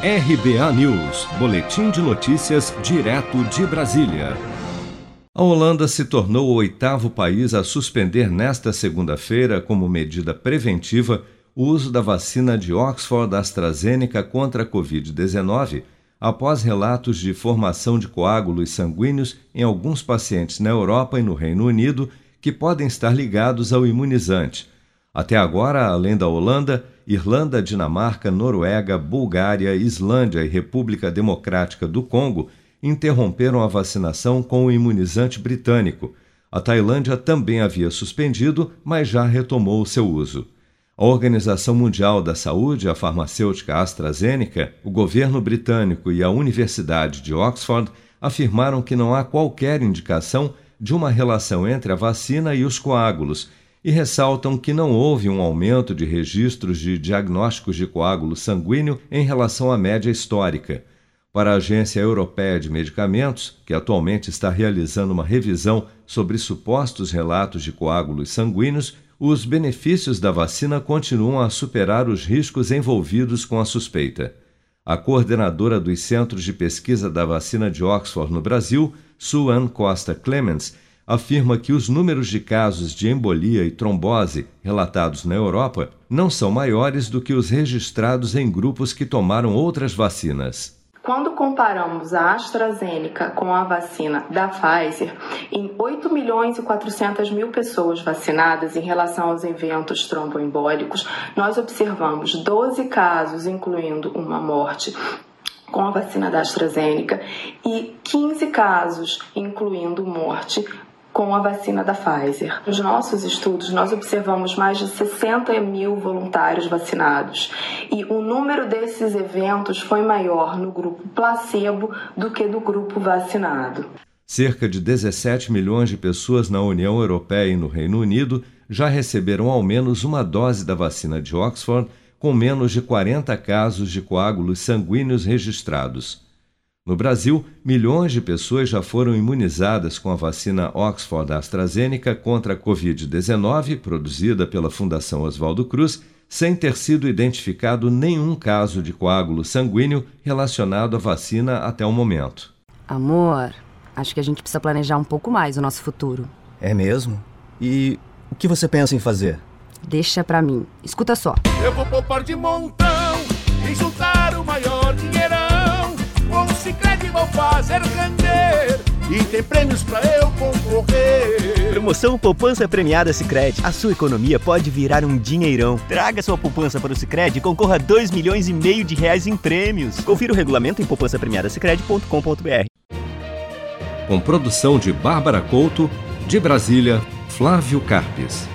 RBA News, boletim de notícias direto de Brasília. A Holanda se tornou o oitavo país a suspender nesta segunda-feira, como medida preventiva, o uso da vacina de Oxford-AstraZeneca contra a Covid-19, após relatos de formação de coágulos sanguíneos em alguns pacientes na Europa e no Reino Unido que podem estar ligados ao imunizante. Até agora, além da Holanda, Irlanda, Dinamarca, Noruega, Bulgária, Islândia e República Democrática do Congo interromperam a vacinação com o imunizante britânico. A Tailândia também havia suspendido, mas já retomou o seu uso. A Organização Mundial da Saúde, a farmacêutica AstraZeneca, o governo britânico e a Universidade de Oxford afirmaram que não há qualquer indicação de uma relação entre a vacina e os coágulos, e ressaltam que não houve um aumento de registros de diagnósticos de coágulo sanguíneo em relação à média histórica. Para a Agência Europeia de Medicamentos, que atualmente está realizando uma revisão sobre supostos relatos de coágulos sanguíneos, os benefícios da vacina continuam a superar os riscos envolvidos com a suspeita. A coordenadora dos Centros de Pesquisa da Vacina de Oxford no Brasil, Sue Ann Costa Clemens, afirma que os números de casos de embolia e trombose relatados na Europa não são maiores do que os registrados em grupos que tomaram outras vacinas. Quando comparamos a AstraZeneca com a vacina da Pfizer, em 8.400.000 pessoas vacinadas em relação aos eventos tromboembólicos, nós observamos 12 casos, incluindo uma morte, com a vacina da AstraZeneca e 15 casos, incluindo morte, com a vacina da Pfizer. Nos nossos estudos, nós observamos mais de 60.000 voluntários vacinados e o número desses eventos foi maior no grupo placebo do que do grupo vacinado. Cerca de 17 milhões de pessoas na União Europeia e no Reino Unido já receberam ao menos uma dose da vacina de Oxford, com menos de 40 casos de coágulos sanguíneos registrados. No Brasil, milhões de pessoas já foram imunizadas com a vacina Oxford-AstraZeneca contra a Covid-19, produzida pela Fundação Oswaldo Cruz, sem ter sido identificado nenhum caso de coágulo sanguíneo relacionado à vacina até o momento. Amor, acho que a gente precisa planejar um pouco mais o nosso futuro. É mesmo? E o que você pensa em fazer? Deixa pra mim. Escuta só. Eu vou poupar de montão e juntar o maior dinheirão. Com o Sicredi vou fazer render e tem prêmios pra eu concorrer. Promoção Poupança Premiada Sicredi. A sua economia pode virar um dinheirão. Traga sua poupança para o Sicredi e concorra a 2 milhões e meio de reais em prêmios. Confira o regulamento em poupancapremiadasicredi.com.br. Com produção de Bárbara Couto, de Brasília, Flávio Carpes.